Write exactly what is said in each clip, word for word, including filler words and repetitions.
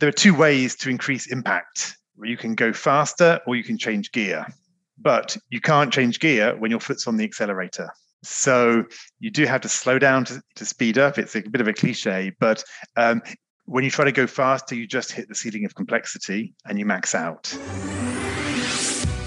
there are two ways to increase impact. You can go faster or you can change gear, but you can't change gear when your foot's on the accelerator. So you do have to slow down to, to speed up. It's a bit of a cliche, but um, when you try to go faster, you just hit the ceiling of complexity and you max out.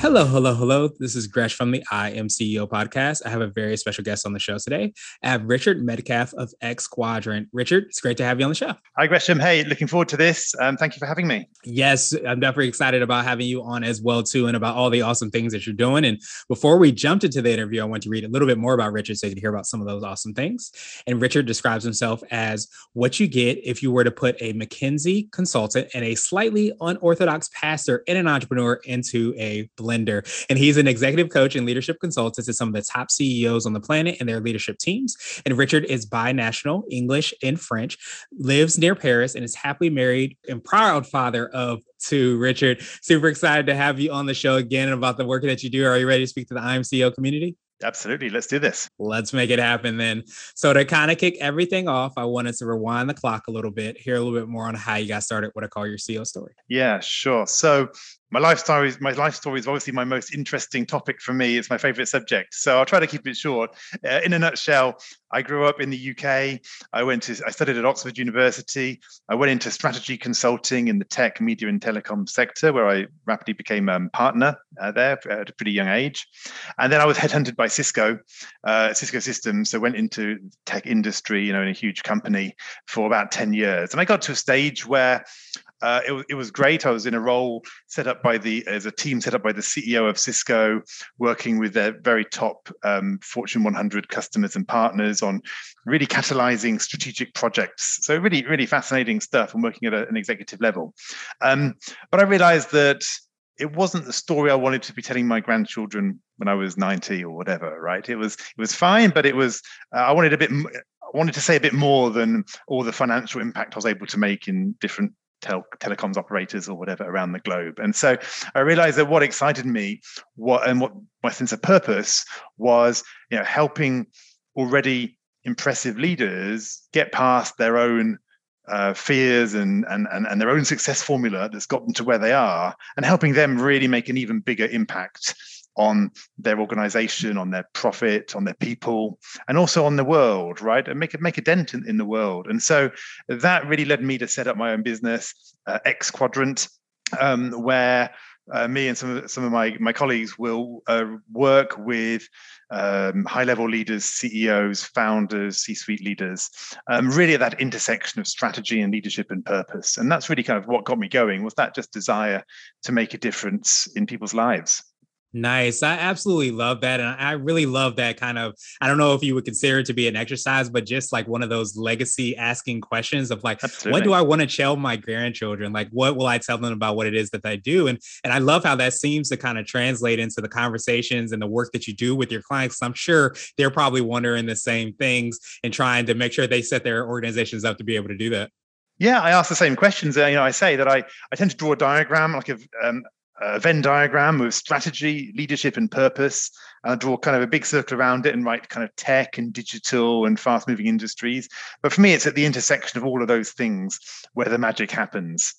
Hello, hello, hello. This is Gresh from the I Am C E O Podcast. I have a very special guest on the show today. I have Richard Medcalf of X Quadrant. Richard, it's great to have you on the show. Hi, Gresham. Hey, looking forward to this. Um, thank you for having me. Yes, I'm definitely excited about having you on as well, too, and about all the awesome things that you're doing. And before we jumped into the interview, I want to read a little bit more about Richard so you can hear about some of those awesome things. And Richard describes himself as what you get if you were to put a McKinsey consultant and a slightly unorthodox pastor and an entrepreneur into a blender. And he's an executive coach and leadership consultant to some of the top C E Os on the planet and their leadership teams. And Richard is binational, English and French, lives near Paris, and is happily married and proud father of two. Richard, super excited to have you on the show again and about the work that you do. Are you ready to speak to the I M C O community? Absolutely. Let's do this. Let's make it happen then. So to kind of kick everything off, I wanted to rewind the clock a little bit, hear a little bit more on how you got started, what I call your C E O story. Yeah, sure. So my life story is, my life story is obviously my most interesting topic for me. It's my favorite subject. So I'll try to keep it short. Uh, in a nutshell, I grew up in the U K. I went to, I studied at Oxford University. I went into strategy consulting in the tech, media, and telecom sector, where I rapidly became a um, partner uh, there at a pretty young age. And then I was headhunted by Cisco, uh, Cisco Systems. So went into tech industry, you know, in a huge company for about ten years. And I got to a stage where Uh, it, it was great. I was in a role set up by the, as a team set up by the C E O of Cisco, working with their very top um, Fortune one hundred customers and partners on really catalyzing strategic projects. So really, really fascinating stuff and working at a, an executive level. Um, but I realized that it wasn't the story I wanted to be telling my grandchildren when I was ninety or whatever, right? It was, it was fine, but it was, uh, I wanted a bit, I wanted to say a bit more than all the financial impact I was able to make in different Tel- telecoms operators or whatever around the globe. And so I realized that what excited me what and what my sense of purpose was, you know, helping already impressive leaders get past their own uh, fears and, and, and, and their own success formula that's got them to where they are, and helping them really make an even bigger impact on their organization, on their profit, on their people, and also on the world, right? And make, make a dent in, in the world. And so that really led me to set up my own business, uh, X Quadrant, um, where uh, me and some of, some of my, my colleagues will uh, work with um, high-level leaders, C E Os, founders, C-suite leaders, um, really at that intersection of strategy and leadership and purpose. And that's really kind of what got me going, was that just desire to make a difference in people's lives. Nice. I absolutely love that. And I really love that kind of, I don't know if you would consider it to be an exercise, but just like one of those legacy asking questions of like, absolutely, what do I want to tell my grandchildren? Like, what will I tell them about what it is that I do? And and I love how that seems to kind of translate into the conversations and the work that you do with your clients. I'm sure they're probably wondering the same things and trying to make sure they set their organizations up to be able to do that. Yeah, I ask the same questions. You know, I say that I, I tend to draw a diagram, like a, um, a Venn diagram with strategy, leadership, and purpose. And I draw kind of a big circle around it and write kind of tech and digital and fast-moving industries. But for me, it's at the intersection of all of those things where the magic happens.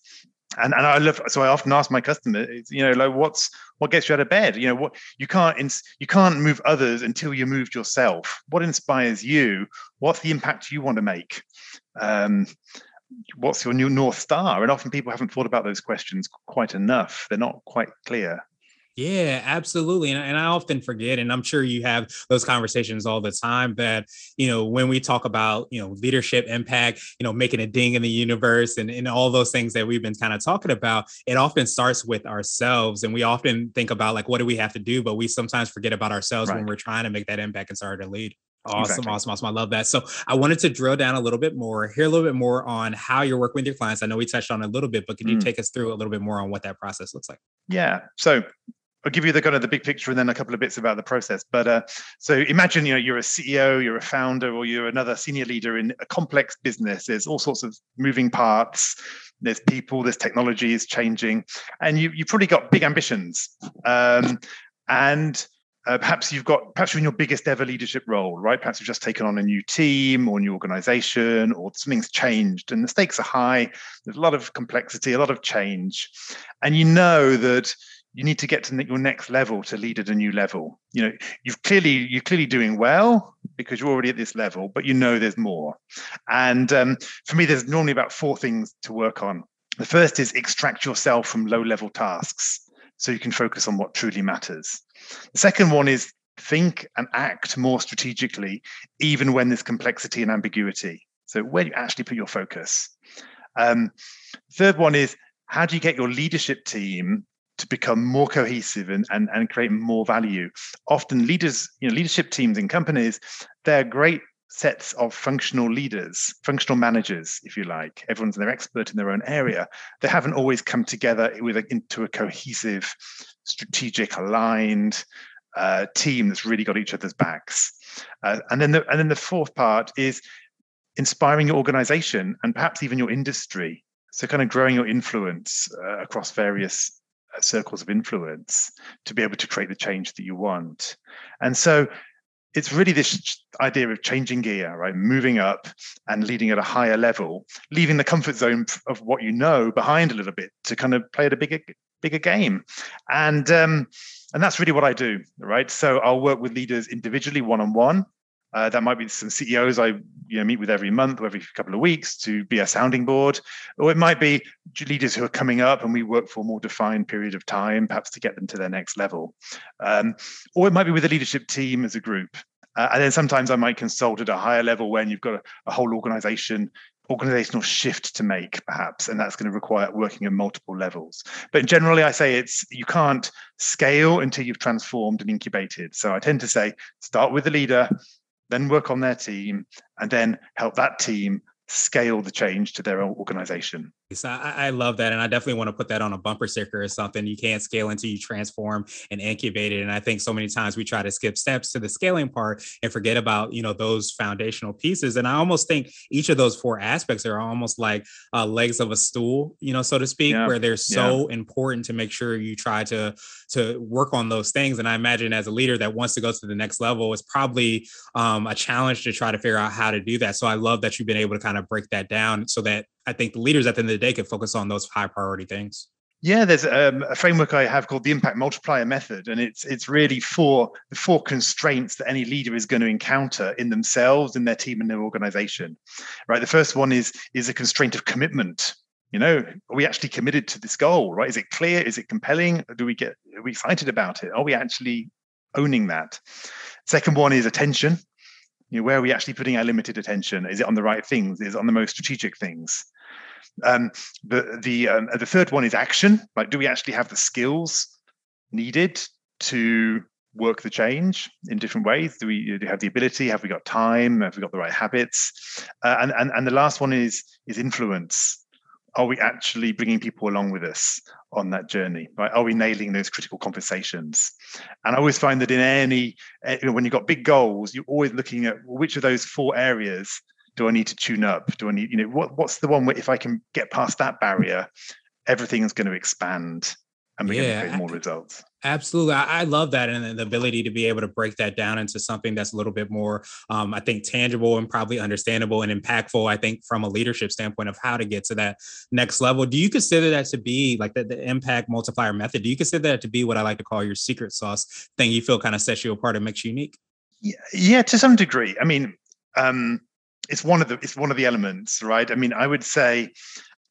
And and I love, so I often ask my customer, you know, like what's what gets you out of bed? You know, what you can't you can't move others until you moved yourself. What inspires you? What's the impact you want to make? Um, What's your new North Star? And often people haven't thought about those questions quite enough. They're not quite clear. Yeah, absolutely. And, and I often forget, and I'm sure you have those conversations all the time that, you know, when we talk about, you know, leadership, impact, you know, making a ding in the universe and, and all those things that we've been kind of talking about, it often starts with ourselves. And we often think about like, what do we have to do? But we sometimes forget about ourselves, right, when we're trying to make that impact and start to lead. Awesome, exactly. awesome, awesome. I love that. So I wanted to drill down a little bit more, hear a little bit more on how you're working with your clients. I know we touched on a little bit, but could you mm. take us through a little bit more on what that process looks like? Yeah. So I'll give you the kind of the big picture and then a couple of bits about the process. But uh, so imagine, you know, you're a C E O, you're a founder, or you're another senior leader in a complex business. There's all sorts of moving parts. There's people, there's technology is changing. And you, you've probably got big ambitions. Um, and Uh, perhaps you've got, perhaps you're in your biggest ever leadership role, right? Perhaps you've just taken on a new team or a new organization, or something's changed and the stakes are high. There's a lot of complexity, a lot of change. And you know that you need to get to your next level to lead at a new level. You know, you've clearly, you're clearly doing well because you're already at this level, but you know there's more. And um, for me, there's normally about four things to work on. The first is extract yourself from low-level tasks so you can focus on what truly matters. The second one is think and act more strategically, even when there's complexity and ambiguity. So where do you actually put your focus? Um, third one is, how do you get your leadership team to become more cohesive and, and, and create more value? Often leaders, you know, leadership teams in companies, they're great sets of functional leaders, functional managers, if you like. Everyone's their expert in their own area. They haven't always come together with a, into a cohesive, strategic, aligned uh, team that's really got each other's backs. Uh, and then the, and then the fourth part is inspiring your organization and perhaps even your industry. So kind of growing your influence uh, across various uh, circles of influence to be able to create the change that you want. And so it's really this idea of changing gear, right? Moving up and leading at a higher level, leaving the comfort zone of what you know behind a little bit to kind of play at a bigger, bigger game. And um, and that's really what I do, right? So I'll work with leaders individually, one-on-one. Uh, that might be some C E Os I you know, meet with every month or every couple of weeks to be a sounding board. Or it might be leaders who are coming up and we work for a more defined period of time, perhaps to get them to their next level. Um, or it might be with a leadership team as a group. Uh, and then sometimes I might consult at a higher level when you've got a, a whole organization, organizational shift to make, perhaps. And that's going to require working at multiple levels. But generally, I say it's you can't scale until you've transformed and incubated. So I tend to say, start with the leader, then work on their team, and then help that team scale the change to their own organization. So I, I love that. And I definitely want to put that on a bumper sticker or something. You can't scale until you transform and incubate it. And I think so many times we try to skip steps to the scaling part and forget about, you know, those foundational pieces. And I almost think each of those four aspects are almost like uh, legs of a stool, you know, so to speak, yeah. where they're so yeah. important to make sure you try to, to work on those things. And I imagine as a leader that wants to go to the next level, it's probably um, a challenge to try to figure out how to do that. So I love that you've been able to kind of break that down so that I think the leaders at the end of the day can focus on those high priority things. Yeah, there's um, a framework I have called the Impact Multiplier Method, and it's it's really four the four constraints that any leader is going to encounter in themselves, in their team, and their organization. Right. The first one is is a constraint of commitment. You know, are we actually committed to this goal? Right? Is it clear? Is it compelling? Do we get are we excited about it? Are we actually owning that? Second one is attention. You know, where are we actually putting our limited attention? Is it on the right things? Is it on the most strategic things? Um, the the um, the third one is action. Like, do we actually have the skills needed to work the change in different ways? Do we, do we have the ability? Have we got time? Have we got the right habits? Uh, and and and the last one is is influence. Are we actually bringing people along with us on that journey? Right? Are we nailing those critical conversations? And I always find that in any, when you've got big goals, you're always looking at which of those four areas do I need to tune up? Do I need, you know, what, what's the one where if I can get past that barrier, everything is going to expand and we're yeah, going to get more I- results. Absolutely. I love that. And the ability to be able to break that down into something that's a little bit more, um, I think, tangible and probably understandable and impactful, I think, from a leadership standpoint of how to get to that next level. Do you consider that to be like the, the impact multiplier method? Do you consider that to be what I like to call your secret sauce thing you feel kind of sets you apart and makes you unique? Yeah, yeah, to some degree. I mean, um, it's one of the it's one of the elements, right? I mean, I would say,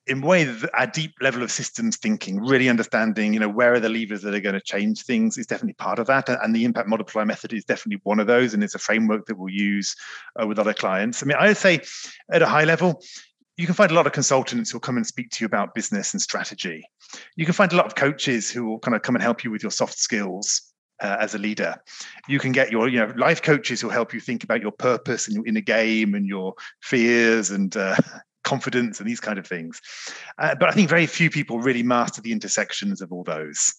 in a way, our deep level of systems thinking, really understanding, you know, where are the levers that are going to change things is definitely part of that. And the impact multiplier method is definitely one of those. And it's a framework that we'll use uh, with other clients. I mean, I would say at a high level, you can find a lot of consultants who'll come and speak to you about business and strategy. You can find a lot of coaches who will kind of come and help you with your soft skills uh, as a leader. You can get your, you know, life coaches who'll help you think about your purpose and your inner game and your fears and uh, confidence and these kind of things. Uh, but I think very few people really master the intersections of all those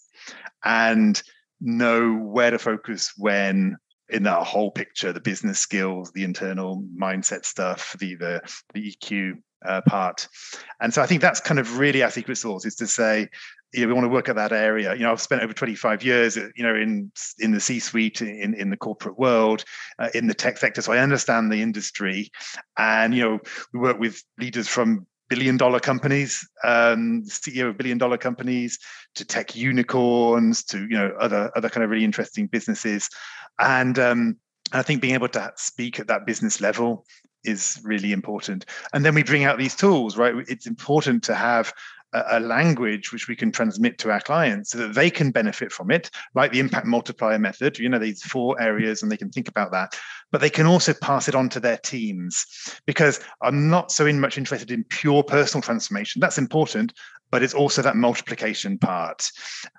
and know where to focus when in that whole picture, the business skills, the internal mindset stuff, the the, the E Q uh, part. And so I think that's kind of really our secret sauce, is to say, you know, we want to work at that area. You know, I've spent over twenty-five years, you know, in in the C-suite, in, in the corporate world, uh, in the tech sector. So I understand the industry. And, you know, we work with leaders from billion dollar companies, um, C E O of billion dollar companies, to tech unicorns, to, you know, other, other kind of really interesting businesses. And um, I think being able to speak at that business level is really important. And then we bring out these tools, right? It's important to have a language which we can transmit to our clients so that they can benefit from it, like the Impact Multiplier Method, you know, these four areas, and they can think about that, but they can also pass it on to their teams, because I'm not so in much interested in pure personal transformation. That's important, but it's also that multiplication part.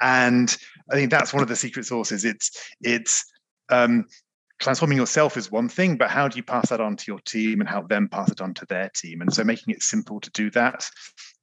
And I think that's one of the secret sauces. It's, it's, um, transforming yourself is one thing, but how do you pass that on to your team and help them pass it on to their team? And so making it simple to do that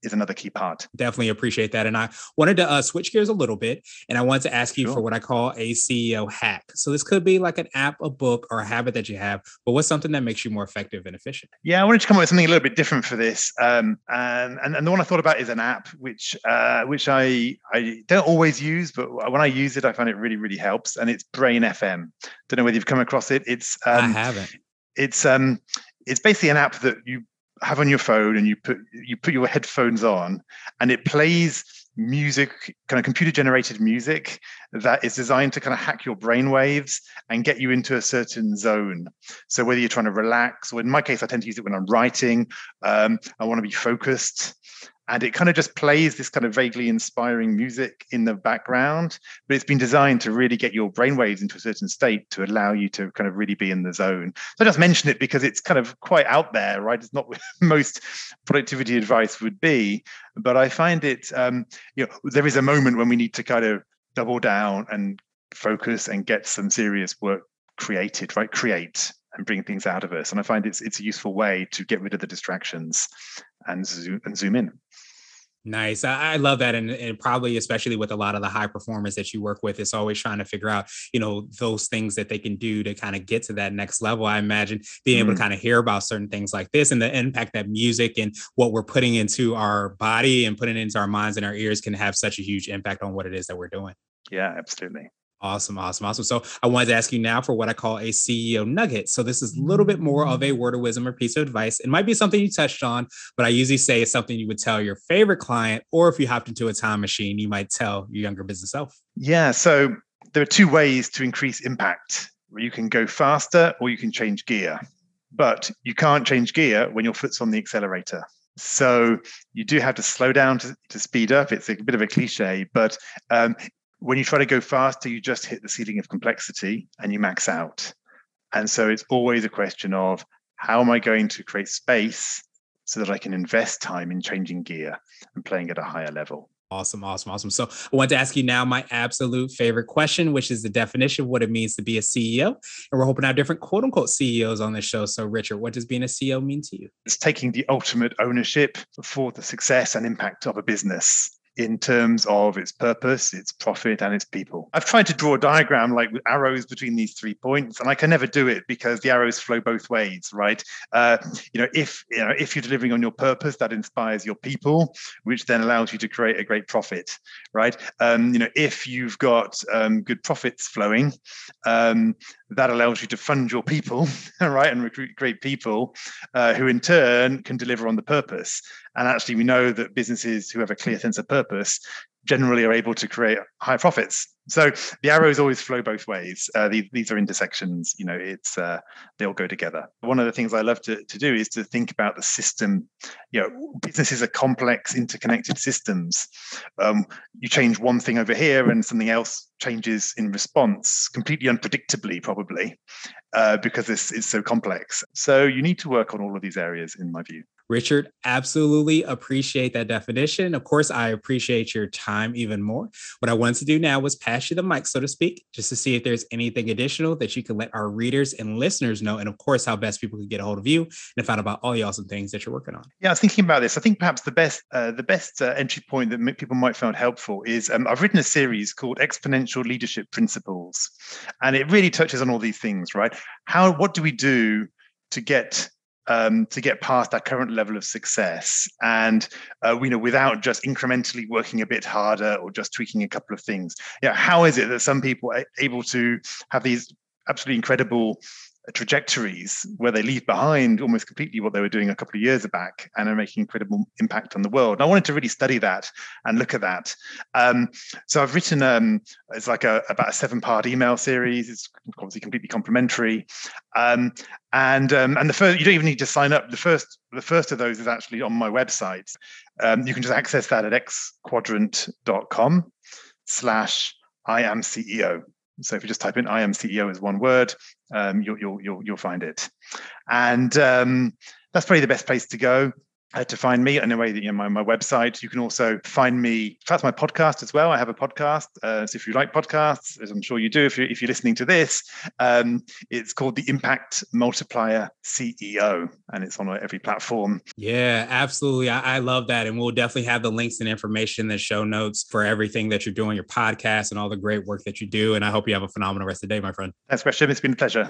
is another key part. Definitely appreciate that. And I wanted to uh, switch gears a little bit. And I wanted to ask you sure. for what I call a C E O hack. So this could be like an app, a book, or a habit that you have, but what's something that makes you more effective and efficient? Yeah, I wanted to come up with something a little bit different for this. Um, and, and, and the one I thought about is an app, which uh, which I, I don't always use, but when I use it, I find it really, really helps. And it's Brain F M. Don't know whether you've come across it. It's um, I haven't. It's um, it's basically an app that you have on your phone, and you put you put your headphones on, and it plays music, kind of computer generated music that is designed to kind of hack your brain waves and get you into a certain zone. So whether you're trying to relax, or in my case, I tend to use it when I'm writing. Um, I want to be focused. And it kind of just plays this kind of vaguely inspiring music in the background, but it's been designed to really get your brainwaves into a certain state to allow you to kind of really be in the zone. So I just mention it because it's kind of quite out there, right? It's not what most productivity advice would be, but I find it, um, you know, there is a moment when we need to kind of double down and focus and get some serious work created, right? Create and bring things out of us. And I find it's it's a useful way to get rid of the distractions and zoom and zoom in. Nice. I love that. And, and probably especially with a lot of the high performers that you work with, it's always trying to figure out, you know, those things that they can do to kind of get to that next level. I imagine being mm-hmm. able to kind of hear about certain things like this and the impact that music and what we're putting into our body and putting into our minds and our ears can have such a huge impact on what it is that we're doing. Yeah, absolutely. Awesome, awesome, awesome. So I wanted to ask you now for what I call a C E O nugget. So this is a little bit more of a word of wisdom or piece of advice. It might be something you touched on, but I usually say it's something you would tell your favorite client, or if you hopped into a time machine, you might tell your younger business self. Yeah, so there are two ways to increase impact. You can go faster or you can change gear, but you can't change gear when your foot's on the accelerator. So you do have to slow down to, to speed up. It's a bit of a cliche, but um, when you try to go faster, you just hit the ceiling of complexity and you max out. And so it's always a question of, how am I going to create space so that I can invest time in changing gear and playing at a higher level? Awesome, awesome, awesome. So I want to ask you now my absolute favorite question, which is the definition of what it means to be a C E O. And we're hoping to have different quote unquote C E Os on this show. So Richard, what does being a C E O mean to you? It's taking the ultimate ownership for the success and impact of a business, in terms of its purpose, its profit, and its people. I've tried to draw a diagram like with arrows between these three points, and I can never do it because the arrows flow both ways, right? Uh, you know, if you know if you're delivering on your purpose, that inspires your people, which then allows you to create a great profit, right? Um, you know, if you've got um, good profits flowing, um, that allows you to fund your people, right, and recruit great people uh, who in turn can deliver on the purpose. And actually, we know that businesses who have a clear sense of purpose generally are able to create high profits. So the arrows always flow both ways. Uh, these, these are intersections. You know, it's uh, they all go together. One of the things I love to, to do is to think about the system. You know, businesses are complex, interconnected systems. Um, you change one thing over here and something else changes in response, completely unpredictably, probably, uh, because this is so complex. So you need to work on all of these areas, in my view. Richard, absolutely appreciate that definition. Of course, I appreciate your time even more. What I wanted to do now was pass you the mic, so to speak, just to see if there's anything additional that you can let our readers and listeners know, and of course, how best people can get a hold of you and find out about all the awesome things that you're working on. Yeah, I was thinking about this. I think perhaps the best uh, the best uh, entry point that people might find helpful is um, I've written a series called Exponential Leadership Principles, and it really touches on all these things, right? How, what do we do to get Um, to get past our current level of success, and uh, you know, without just incrementally working a bit harder or just tweaking a couple of things. Yeah, you know, how is it that some people are able to have these absolutely incredible trajectories where they leave behind almost completely what they were doing a couple of years back and are making incredible impact on the world? And I wanted to really study that and look at that. Um, so I've written, um, it's like a, about a seven part email series. It's obviously completely complimentary. Um, and um, and the first, you don't even need to sign up. The first the first of those is actually on my website. Um, you can just access that at xquadrant.com slash I am CEO. So if you just type in I am C E O as one word, um, you'll, you'll, you'll, you'll find it. And um, that's probably the best place to go uh, to find me. In a way that, you know, my, my website, you can also find me, that's my podcast as well. I have a podcast. Uh, so if you like podcasts, as I'm sure you do, if you're, if you're listening to this, um, it's called the Impact Multiplier C E O, and it's on every platform. Yeah, absolutely. I, I love that. And we'll definitely have the links and information in the show notes for everything that you're doing, your podcast and all the great work that you do. And I hope you have a phenomenal rest of the day, my friend. Thanks, Gresham. It's been a pleasure.